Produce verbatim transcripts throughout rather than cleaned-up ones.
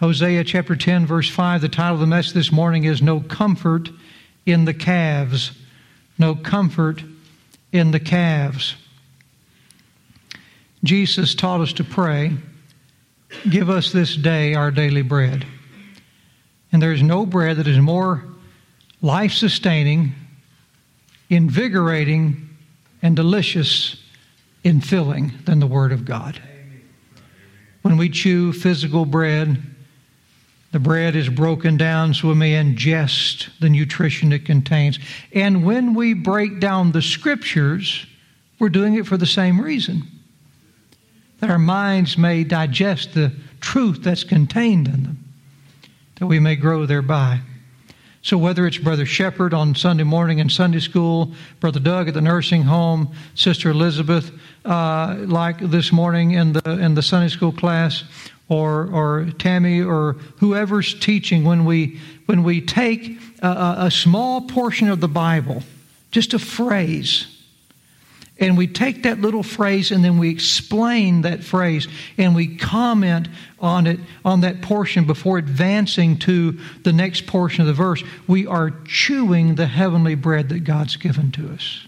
Hosea chapter ten, verse five, the title of the message this morning is No Comfort in the Calves. No comfort in the calves. Jesus taught us to pray, give us this day our daily bread. And there is no bread that is more life-sustaining, invigorating, and delicious in filling than the Word of God. When we chew physical bread, the bread is broken down so we may ingest the nutrition it contains. And when we break down the Scriptures, we're doing it for the same reason, that our minds may digest the truth that's contained in them, that we may grow thereby. So whether it's Brother Shepherd on Sunday morning in Sunday school, Brother Doug at the nursing home, Sister Elizabeth uh, like this morning in the in the Sunday school class, or or Tammy or whoever's teaching, when we when we take a, a small portion of the Bible, just a phrase, and we take that little phrase and then we explain that phrase and we comment on it, on that portion before advancing to the next portion of the verse, we are chewing the heavenly bread that God's given to us.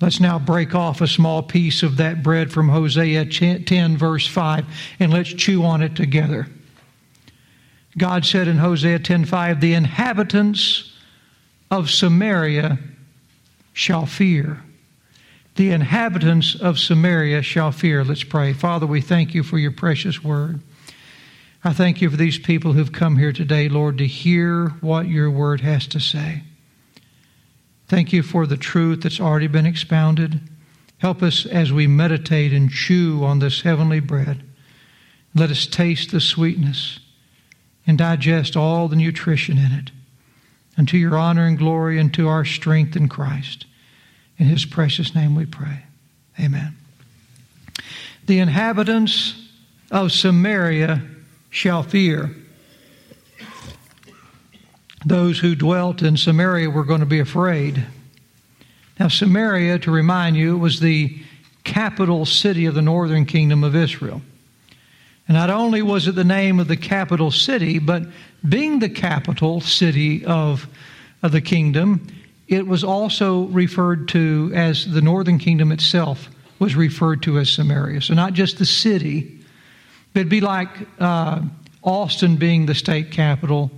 Let's now break off a small piece of that bread from Hosea ten, verse five, and let's chew on it together. God said in Hosea ten five, the inhabitants of Samaria shall fear. The inhabitants of Samaria shall fear. Let's pray. Father, we thank you for your precious word. I thank you for these people who've come here today, Lord, to hear what your word has to say. Thank you for the truth that's already been expounded. Help us as we meditate and chew on this heavenly bread. Let us taste the sweetness and digest all the nutrition in it, and to your honor and glory, and to our strength in Christ. In his precious name we pray. Amen. The inhabitants of Samaria shall fear. Those who dwelt in Samaria were going to be afraid. Now, Samaria, to remind you, was the capital city of the northern kingdom of Israel. And not only was it the name of the capital city, but being the capital city of, of the kingdom, it was also referred to as the northern kingdom itself was referred to as Samaria. So not just the city, but it'd be like uh, Austin being the state capital,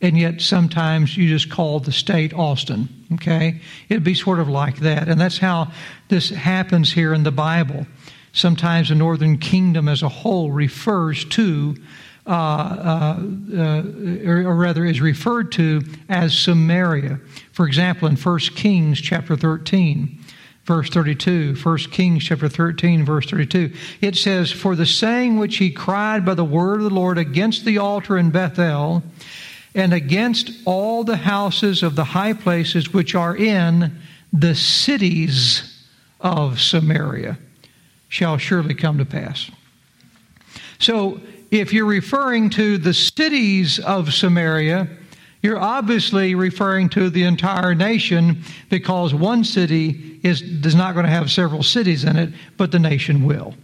and yet sometimes you just call the state Austin, okay? It'd be sort of like that. And that's how this happens here in the Bible. Sometimes the northern kingdom as a whole refers to, uh, uh, uh, or rather is referred to as Samaria. For example, in First Kings chapter thirteen, verse thirty-two, First Kings chapter thirteen, verse thirty-two, it says, for the saying which he cried by the word of the Lord against the altar in Bethel, and against all the houses of the high places which are in the cities of Samaria, shall surely come to pass. So, if you're referring to the cities of Samaria, you're obviously referring to the entire nation, because one city is, is not going to have several cities in it, but the nation will.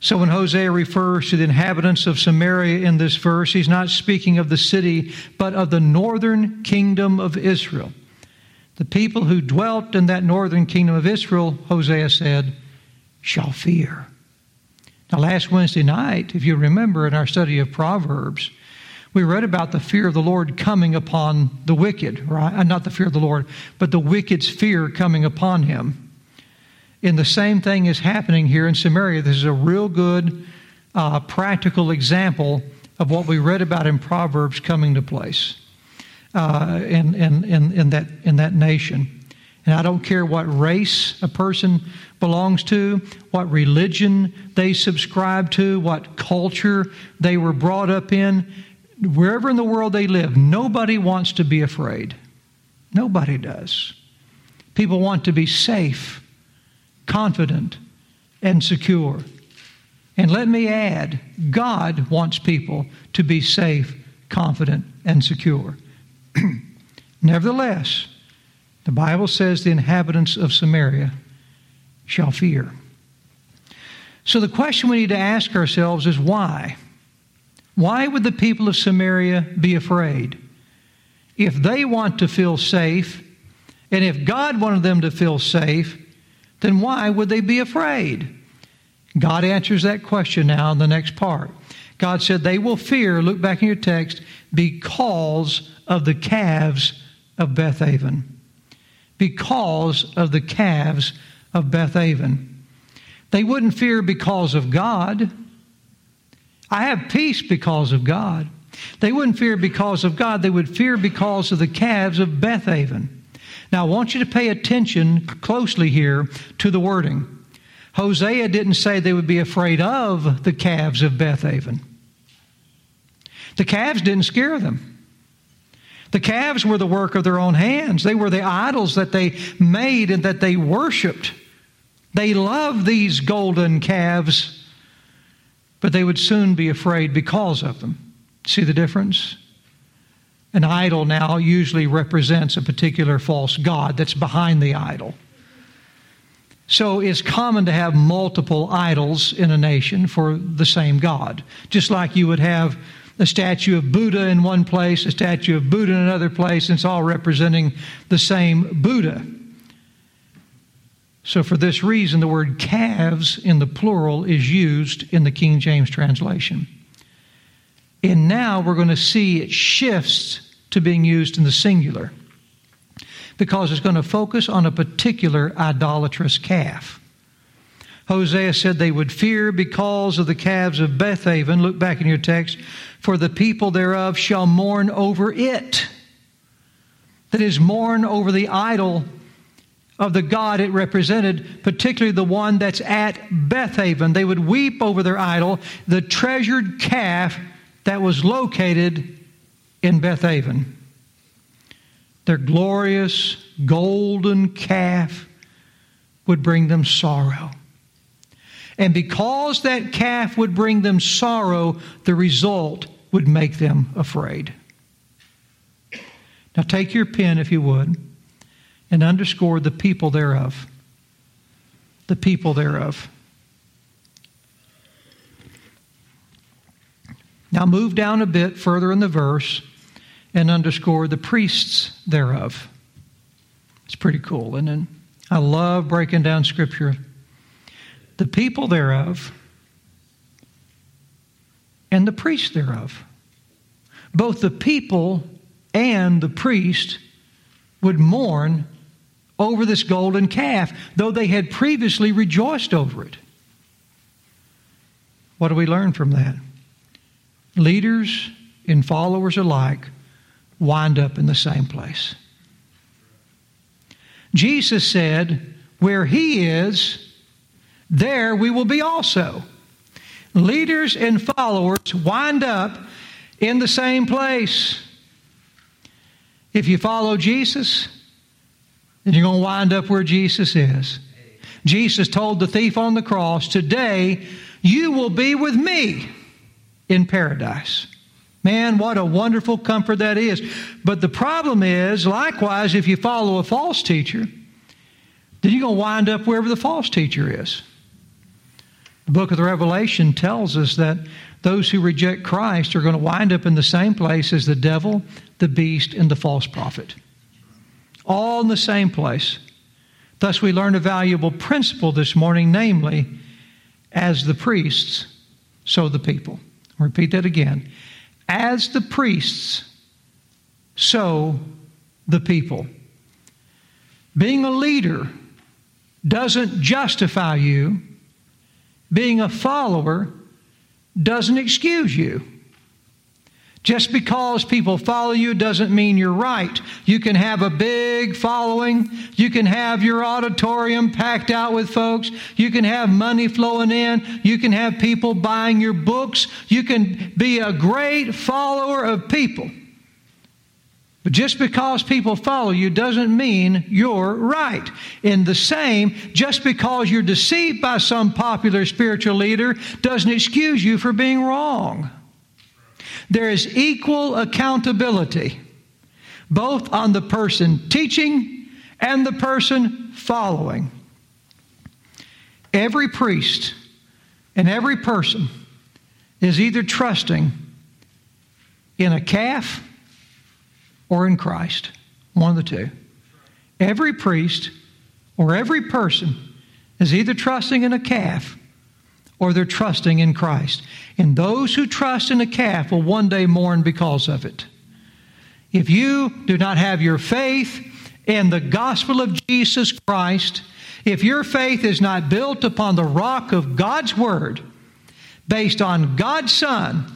So when Hosea refers to the inhabitants of Samaria in this verse, he's not speaking of the city, but of the northern kingdom of Israel. The people who dwelt in that northern kingdom of Israel, Hosea said, shall fear. Now, last Wednesday night, if you remember in our study of Proverbs, we read about the fear of the Lord coming upon the wicked, right? Not the fear of the Lord, but the wicked's fear coming upon him. And the same thing is happening here in Samaria. This is a real good, uh, practical example of what we read about in Proverbs coming to place uh, in, in, in, in, that, in that nation. And I don't care what race a person belongs to, what religion they subscribe to, what culture they were brought up in, wherever in the world they live, nobody wants to be afraid. Nobody does. People want to be safe, confident, and secure. And let me add, God wants people to be safe, confident, and secure. Nevertheless, the Bible says the inhabitants of Samaria shall fear. So the question we need to ask ourselves is why? Why would the people of Samaria be afraid? If they want to feel safe, and if God wanted them to feel safe, then why would they be afraid? God answers that question now in the next part. God said they will fear, look back in your text, because of the calves of Beth Aven. Because of the calves of Beth Aven. They wouldn't fear because of God. I have peace because of God. They wouldn't fear because of God. They would fear because of the calves of Beth Aven. Now, I want you to pay attention closely here to the wording. Hosea didn't say they would be afraid of the calves of Beth Aven. The calves didn't scare them. The calves were the work of their own hands. They were the idols that they made and that they worshiped. They loved these golden calves, but they would soon be afraid because of them. See the difference? An idol now usually represents a particular false god that's behind the idol. So it's common to have multiple idols in a nation for the same God. Just like you would have a statue of Buddha in one place, a statue of Buddha in another place, and it's all representing the same Buddha. So for this reason, the word calves in the plural is used in the King James translation. And now we're going to see it shifts to being used in the singular, because it's going to focus on a particular idolatrous calf. Hosea said they would fear because of the calves of Beth Aven. Look back in your text. For the people thereof shall mourn over it. That is, mourn over the idol of the God it represented, particularly the one that's at Beth Aven. They would weep over their idol, the treasured calf that was located in Beth Aven. Their glorious golden calf would bring them sorrow. And because that calf would bring them sorrow, the result would make them afraid. Now take your pen, if you would, and underscore the people thereof. The people thereof. Now move down a bit further in the verse and underscore the priests thereof. It's pretty cool, isn't it? I love breaking down Scripture. The people thereof and the priests thereof. Both the people and the priest would mourn over this golden calf, though they had previously rejoiced over it. What do we learn from that? Leaders and followers alike wind up in the same place. Jesus said, where he is, there we will be also. Leaders and followers wind up in the same place. If you follow Jesus, then you're going to wind up where Jesus is. Jesus told the thief on the cross, today you will be with me in paradise. Man, what a wonderful comfort that is. But the problem is, likewise, if you follow a false teacher, then you're going to wind up wherever the false teacher is. The book of the Revelation tells us that those who reject Christ are going to wind up in the same place as the devil, the beast, and the false prophet. All in the same place. Thus, we learn a valuable principle this morning, namely, as the priests, so the people. I'll repeat that again. As the priests, so the people. Being a leader doesn't justify you. Being a follower doesn't excuse you. Just because people follow you doesn't mean you're right. You can have a big following. You can have your auditorium packed out with folks. You can have money flowing in. You can have people buying your books. You can be a great follower of people. But just because people follow you doesn't mean you're right. And the same, just because you're deceived by some popular spiritual leader doesn't excuse you for being wrong. There is equal accountability, both on the person teaching and the person following. Every priest and every person is either trusting in a calf or in Christ. One of the two. Every priest or every person is either trusting in a calf or they're trusting in Christ. And those who trust in a calf will one day mourn because of it. If you do not have your faith in the gospel of Jesus Christ, if your faith is not built upon the rock of God's Word, based on God's Son,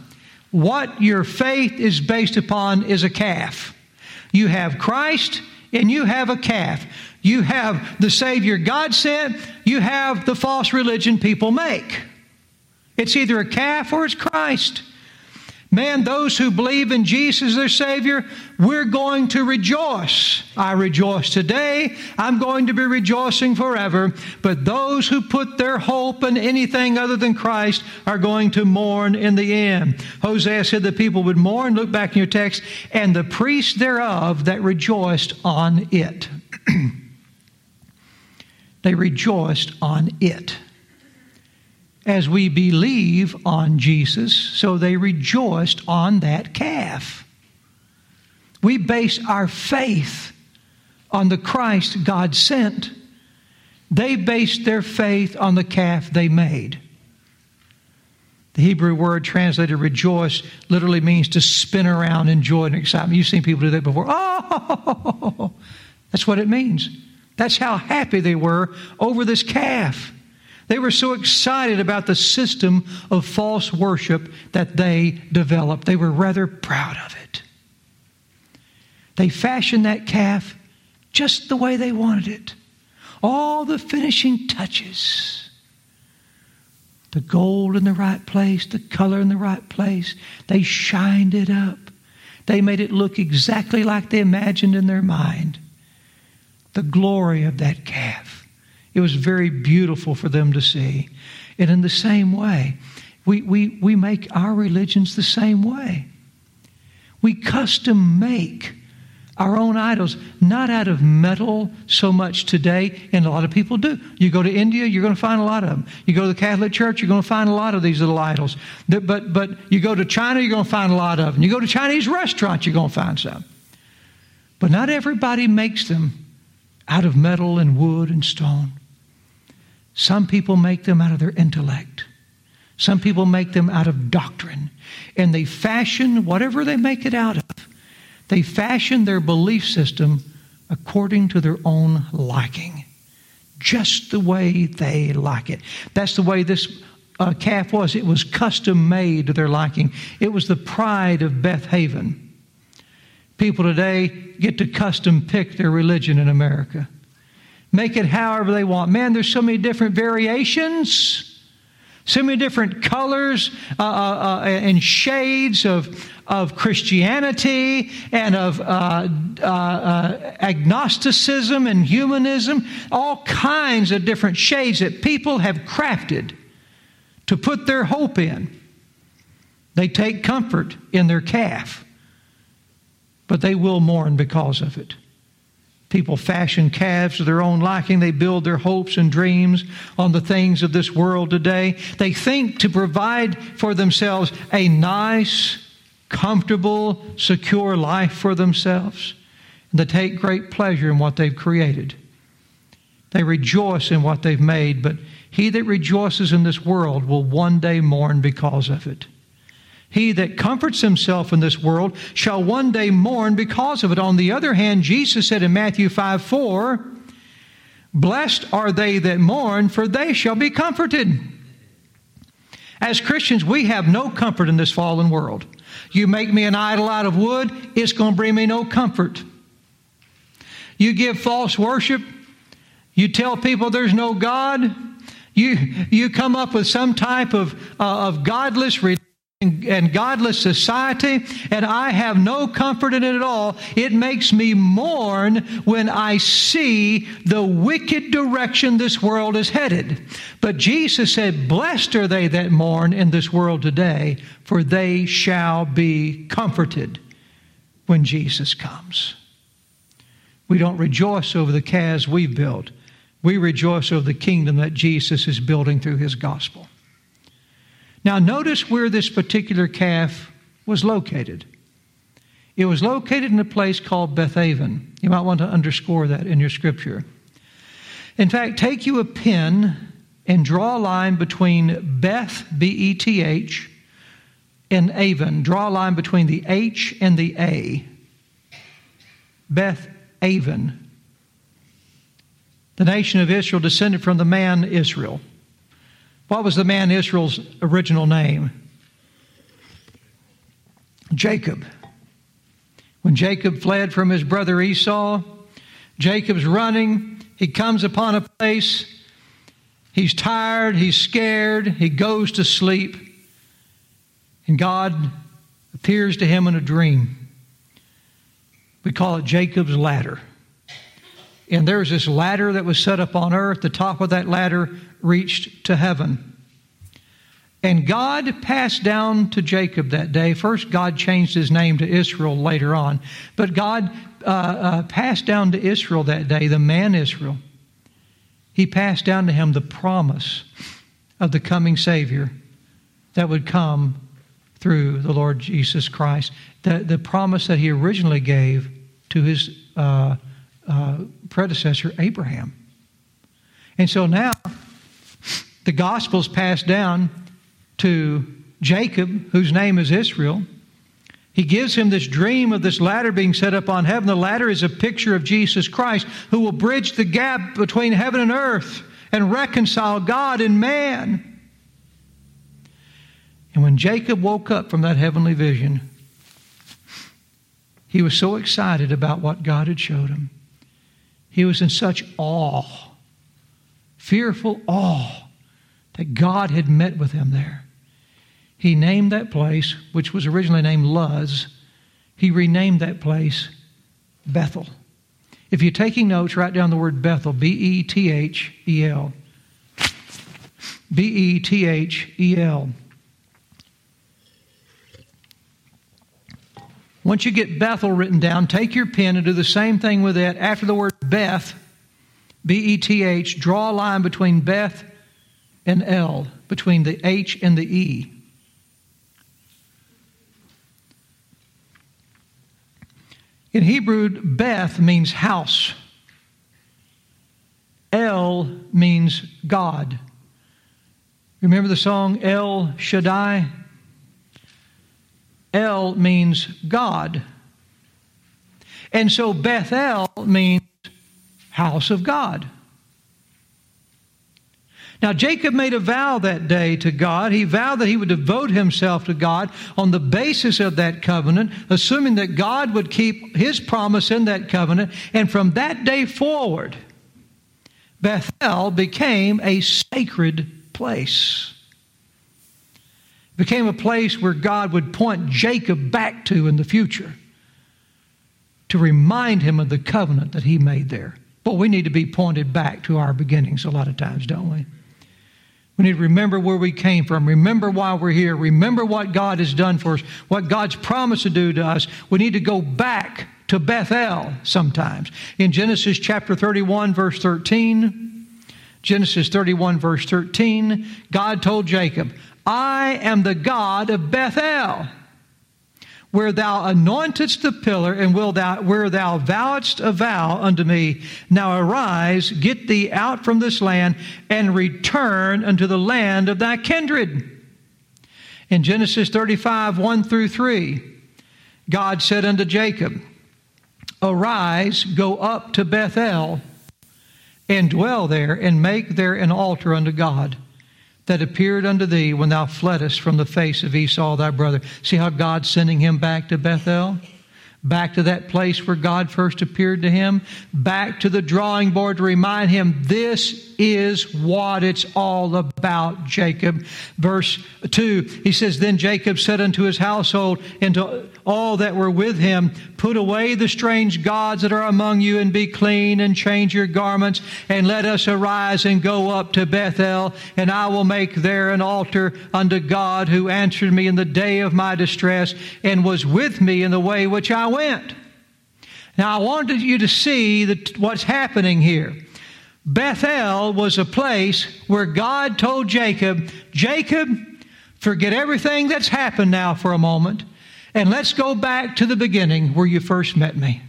what your faith is based upon is a calf. You have Christ and you have a calf. You have the Savior God sent. You have the false religion people make. It's either a calf or it's Christ. Man, those who believe in Jesus, their Savior, we're going to rejoice. I rejoice today. I'm going to be rejoicing forever. But those who put their hope in anything other than Christ are going to mourn in the end. Hosea said the people would mourn, look back in your text, and the priests thereof that rejoiced on it. They rejoiced on it. As we believe on Jesus, so they rejoiced on that calf. We base our faith on the Christ God sent. They based their faith on the calf they made. The Hebrew word translated rejoice literally means to spin around in joy and excitement. You've seen people do that before. Oh, that's what it means. That's how happy they were over this calf. They were so excited about the system of false worship that they developed. They were rather proud of it. They fashioned that calf just the way they wanted it. All the finishing touches. The gold in the right place, the color in the right place. They shined it up. They made it look exactly like they imagined in their mind. The glory of that calf. It was very beautiful for them to see. And in the same way, we, we, we make our religions the same way. We custom make our own idols, not out of metal so much today, and a lot of people do. You go to India, you're going to find a lot of them. You go to the Catholic Church, you're going to find a lot of these little idols. But, but you go to China, you're going to find a lot of them. You go to Chinese restaurants, you're going to find some. But not everybody makes them out of metal and wood and stone. Some people make them out of their intellect. Some people make them out of doctrine. And they fashion whatever they make it out of. They fashion their belief system according to their own liking. Just the way they like it. That's the way this uh, calf was. It was custom made to their liking. It was the pride of Beth Aven. People today get to custom pick their religion in America. Make it however they want. Man, there's so many different variations, so many different colors uh, uh, uh, and shades of, of Christianity and of uh, uh, uh, agnosticism and humanism, all kinds of different shades that people have crafted to put their hope in. They take comfort in their calf, but they will mourn because of it. People fashion calves to their own liking. They build their hopes and dreams on the things of this world today. They think to provide for themselves a nice, comfortable, secure life for themselves. And they take great pleasure in what they've created. They rejoice in what they've made, but he that rejoices in this world will one day mourn because of it. He that comforts himself in this world shall one day mourn because of it. On the other hand, Jesus said in Matthew five four, blessed are they that mourn, for they shall be comforted. As Christians, we have no comfort in this fallen world. You make me an idol out of wood, it's going to bring me no comfort. You give false worship. You tell people there's no God. You, you come up with some type of, uh, of godless religion and godless society, and I have no comfort in it at all. It makes me mourn when I see the wicked direction this world is headed. But Jesus said, blessed are they that mourn in this world today, for they shall be comforted when Jesus comes. We don't rejoice over the calves we've built. We rejoice over the kingdom that Jesus is building through his gospel. Now, notice where this particular calf was located. It was located in a place called Beth Aven. You might want to underscore that in your scripture. In fact, take you a pen and draw a line between Beth, B E T H, and Aven. Draw a line between the H and the A. Beth Aven. The nation of Israel descended from the man Israel. What was the man Israel's original name? Jacob. When Jacob fled from his brother Esau, Jacob's running. He comes upon a place. He's tired. He's scared. He goes to sleep. And God appears to him in a dream. We call it Jacob's ladder. And there's this ladder that was set up on earth. The top of that ladder reached to heaven. And God passed down to Jacob that day. First, God changed his name to Israel later on. But God uh, uh, passed down to Israel that day, the man Israel. He passed down to him the promise of the coming Savior that would come through the Lord Jesus Christ. The, the promise that he originally gave to his uh, uh, predecessor, Abraham. And so now, the gospel's passed down to Jacob, whose name is Israel. He gives him this dream of this ladder being set up on heaven. The ladder is a picture of Jesus Christ, who will bridge the gap between heaven and earth and reconcile God and man. And when Jacob woke up from that heavenly vision, he was so excited about what God had showed him. He was in such awe, fearful awe, that God had met with him there. He named that place, which was originally named Luz, he renamed that place Bethel. If you're taking notes, write down the word Bethel, B E T H E L. B E T H E L. Once you get Bethel written down, take your pen and do the same thing with it. After the word Beth, B E T H, draw a line between Beth and L, between the H and the E. In Hebrew, Beth means house. El means God. Remember the song El Shaddai? El means God. And so Bethel means house of God. Now, Jacob made a vow that day to God. He vowed that he would devote himself to God on the basis of that covenant, assuming that God would keep his promise in that covenant. And from that day forward, Bethel became a sacred place. It became a place where God would point Jacob back to in the future to remind him of the covenant that he made there. But we need to be pointed back to our beginnings a lot of times, don't we? We need to remember where we came from. Remember why we're here. Remember what God has done for us, what God's promised to do to us. We need to go back to Bethel sometimes. In Genesis chapter thirty-one, verse thirteen, Genesis thirty-one, verse thirteen, God told Jacob, I am the God of Bethel, where thou anointest the pillar, and will thou, where thou vowedst a vow unto me. Now arise, get thee out from this land, and return unto the land of thy kindred. In Genesis thirty-five, one through three, God said unto Jacob, Arise, go up to Bethel, and dwell there, and make there an altar unto God, that appeared unto thee when thou fleddest from the face of Esau thy brother. See how God's sending him back to Bethel? Back to that place where God first appeared to him? Back to the drawing board to remind him, this is what it's all about, Jacob. Verse two, he says, Then Jacob said unto his household and to all that were with him, Put away the strange gods that are among you, and be clean, and change your garments, and let us arise and go up to Bethel, and I will make there an altar unto God, who answered me in the day of my distress, and was with me in the way which I went. Now I wanted you to see that what's happening here. Bethel was a place where God told Jacob, Jacob, forget everything that's happened now for a moment, And let's go back to the beginning where you first met me.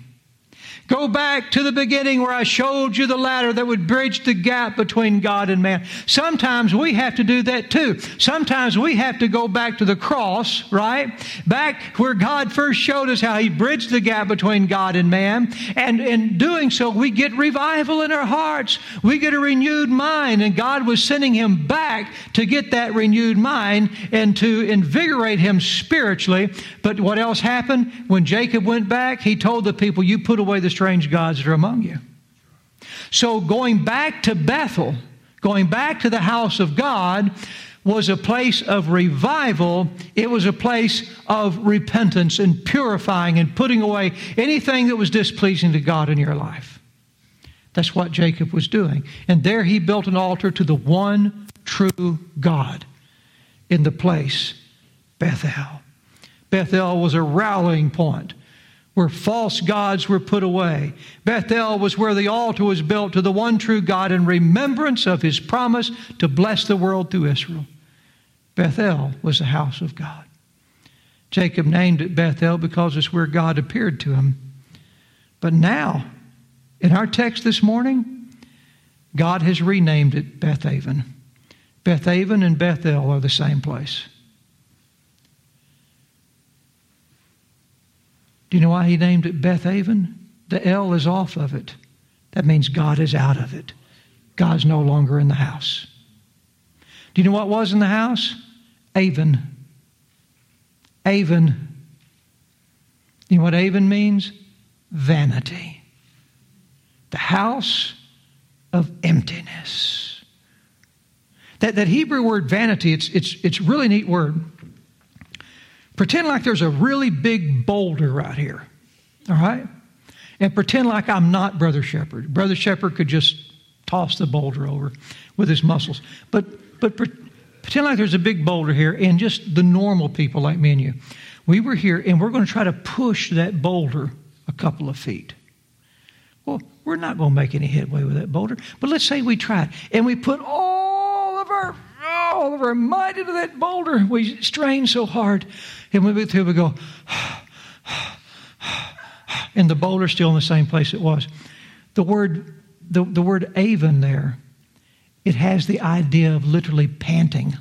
Go back to the beginning where I showed you the ladder that would bridge the gap between God and man. Sometimes we have to do that too. Sometimes we have to go back to the cross, right? Back where God first showed us how He bridged the gap between God and man. And in doing so, we get revival in our hearts. We get a renewed mind. And God was sending him back to get that renewed mind and to invigorate him spiritually. But what else happened? When Jacob went back, he told the people, you put away the strange gods that are among you. So going back to Bethel, going back to the house of God, was a place of revival. It was a place of repentance and purifying and putting away anything that was displeasing to God in your life. That's what Jacob was doing. And there he built an altar to the one true God in the place Bethel. Bethel was a rallying point where false gods were put away. Bethel was where the altar was built to the one true God in remembrance of His promise to bless the world through Israel. Bethel was the house of God. Jacob named it Bethel because it's where God appeared to him. But now, in our text this morning, God has renamed it Beth Aven. Beth Aven and Bethel are the same place. Do you know why He named it Beth Aven? The L is off of it. That means God is out of it. God's no longer in the house. Do you know what was in the house? Aven. Aven. Do you know what Aven means? Vanity. The house of emptiness. That, that Hebrew word vanity, it's, it's, it's a really neat word. Pretend like there's a really big boulder right here, all right? And pretend like I'm not Brother Shepherd. Brother Shepherd could just toss the boulder over with his muscles. But but pretend like there's a big boulder here and just the normal people like me and you. We were here and we're going to try to push that boulder a couple of feet. Well, we're not going to make any headway with that boulder. But let's say we tried and we put all of our... all of our might into that boulder. We strain so hard. And we went through, we go, and the boulder's still in the same place it was. The word, the, the word Aven there, it has the idea of literally panting.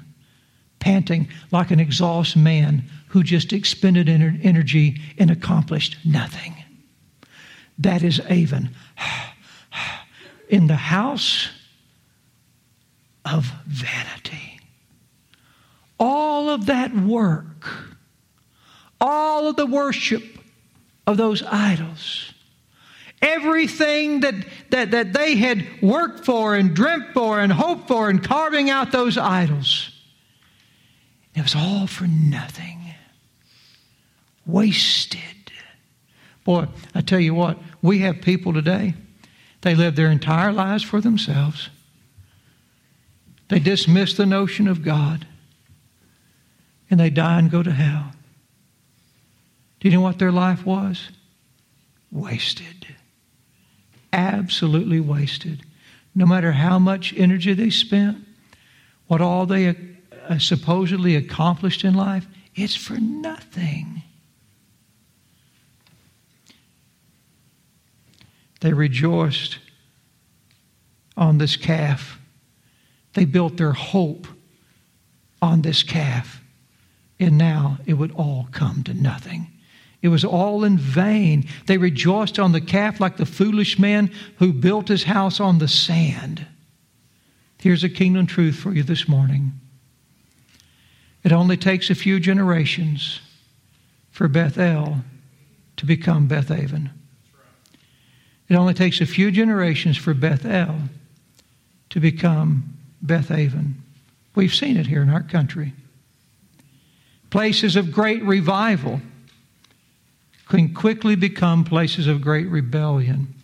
Panting like an exhausted man who just expended energy and accomplished nothing. That is Aven. In the house of vanity. All of that work, all of the worship of those idols, everything that, that, that they had worked for and dreamt for and hoped for and carving out those idols, it was all for nothing. Wasted. Boy, I tell you what, we have people today, they live their entire lives for themselves. They dismiss the notion of God, and they die and go to hell. Do you know what their life was? Wasted. Absolutely wasted. No matter how much energy they spent, what all they uh, supposedly accomplished in life, it's for nothing. They rejoiced on this calf. They built their hope on this calf. And now it would all come to nothing. It was all in vain. They rejoiced on the calf like the foolish man who built his house on the sand. Here's a kingdom truth for you this morning. It only takes a few generations for Bethel to become Beth Aven. It only takes a few generations for Bethel to become Beth Aven. We've seen it here in our country. Places of great revival can quickly become places of great rebellion.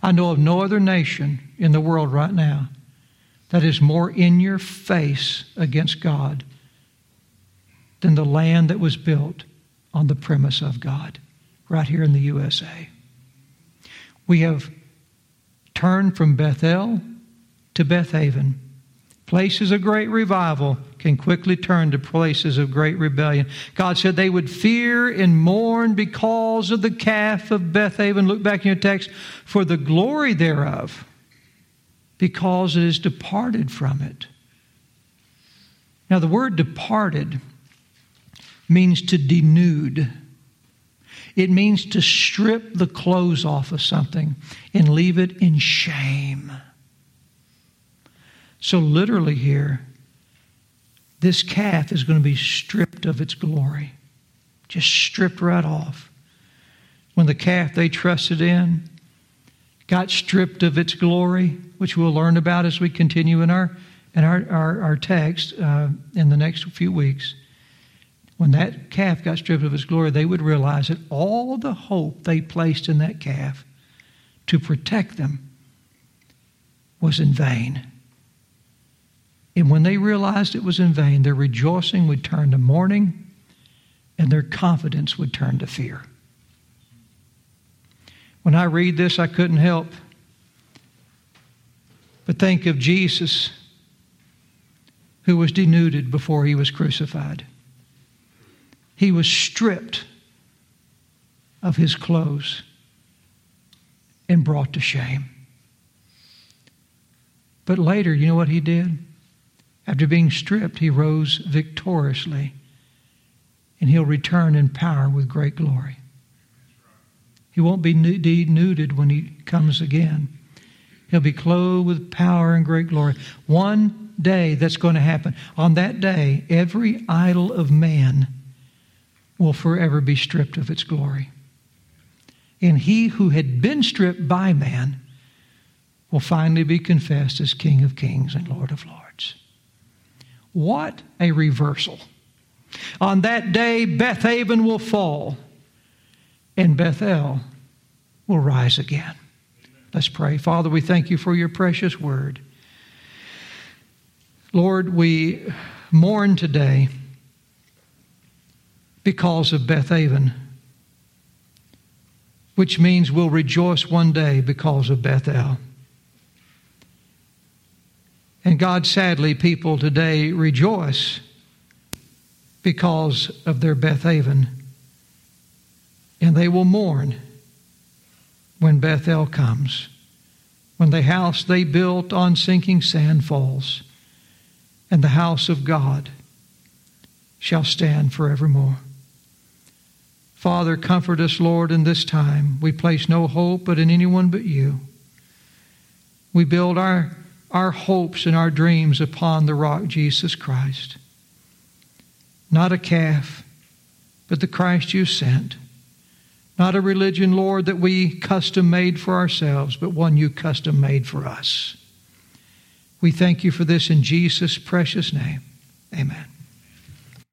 I know of no other nation in the world right now that is more in your face against God than the land that was built on the premise of God, right here in the U S A. We have turned from Bethel to Beth Aven. Places of great revival can quickly turn to places of great rebellion. God said they would fear and mourn because of the calf of Beth Aven. Look back in your text. For the glory thereof, because it is departed from it. Now the word departed means to denude. It means to strip the clothes off of something and leave it in shame. So literally here, this calf is going to be stripped of its glory. Just stripped right off. When the calf they trusted in got stripped of its glory, which we'll learn about as we continue in our in our, our, our text uh, in the next few weeks. When that calf got stripped of its glory, they would realize that all the hope they placed in that calf to protect them was in vain. And when they realized it was in vain, their rejoicing would turn to mourning and their confidence would turn to fear. When I read this, I couldn't help but think of Jesus, who was denuded before he was crucified. He was stripped of his clothes and brought to shame. But later, you know what he did? After being stripped, he rose victoriously, and he'll return in power with great glory. He won't be denuded when he comes again. He'll be clothed with power and great glory. One day that's going to happen. On that day, every idol of man will forever be stripped of its glory. And he who had been stripped by man will finally be confessed as King of Kings and Lord of Lords. What a reversal. On that day, Beth Aven will fall and Bethel will rise again. Let's pray. Father, we thank you for your precious word. Lord, we mourn today because of Beth Aven, which means we'll rejoice one day because of Bethel. And God, sadly, people today rejoice because of their Beth Aven. And they will mourn when Bethel comes, when the house they built on sinking sand falls, and the house of God shall stand forevermore. Father, comfort us, Lord, in this time. We place no hope but in anyone but you. We build our Our hopes and our dreams upon the rock, Jesus Christ. Not a calf, but the Christ you sent. Not a religion, Lord, that we custom made for ourselves, but one you custom made for us. We thank you for this in Jesus' precious name. Amen.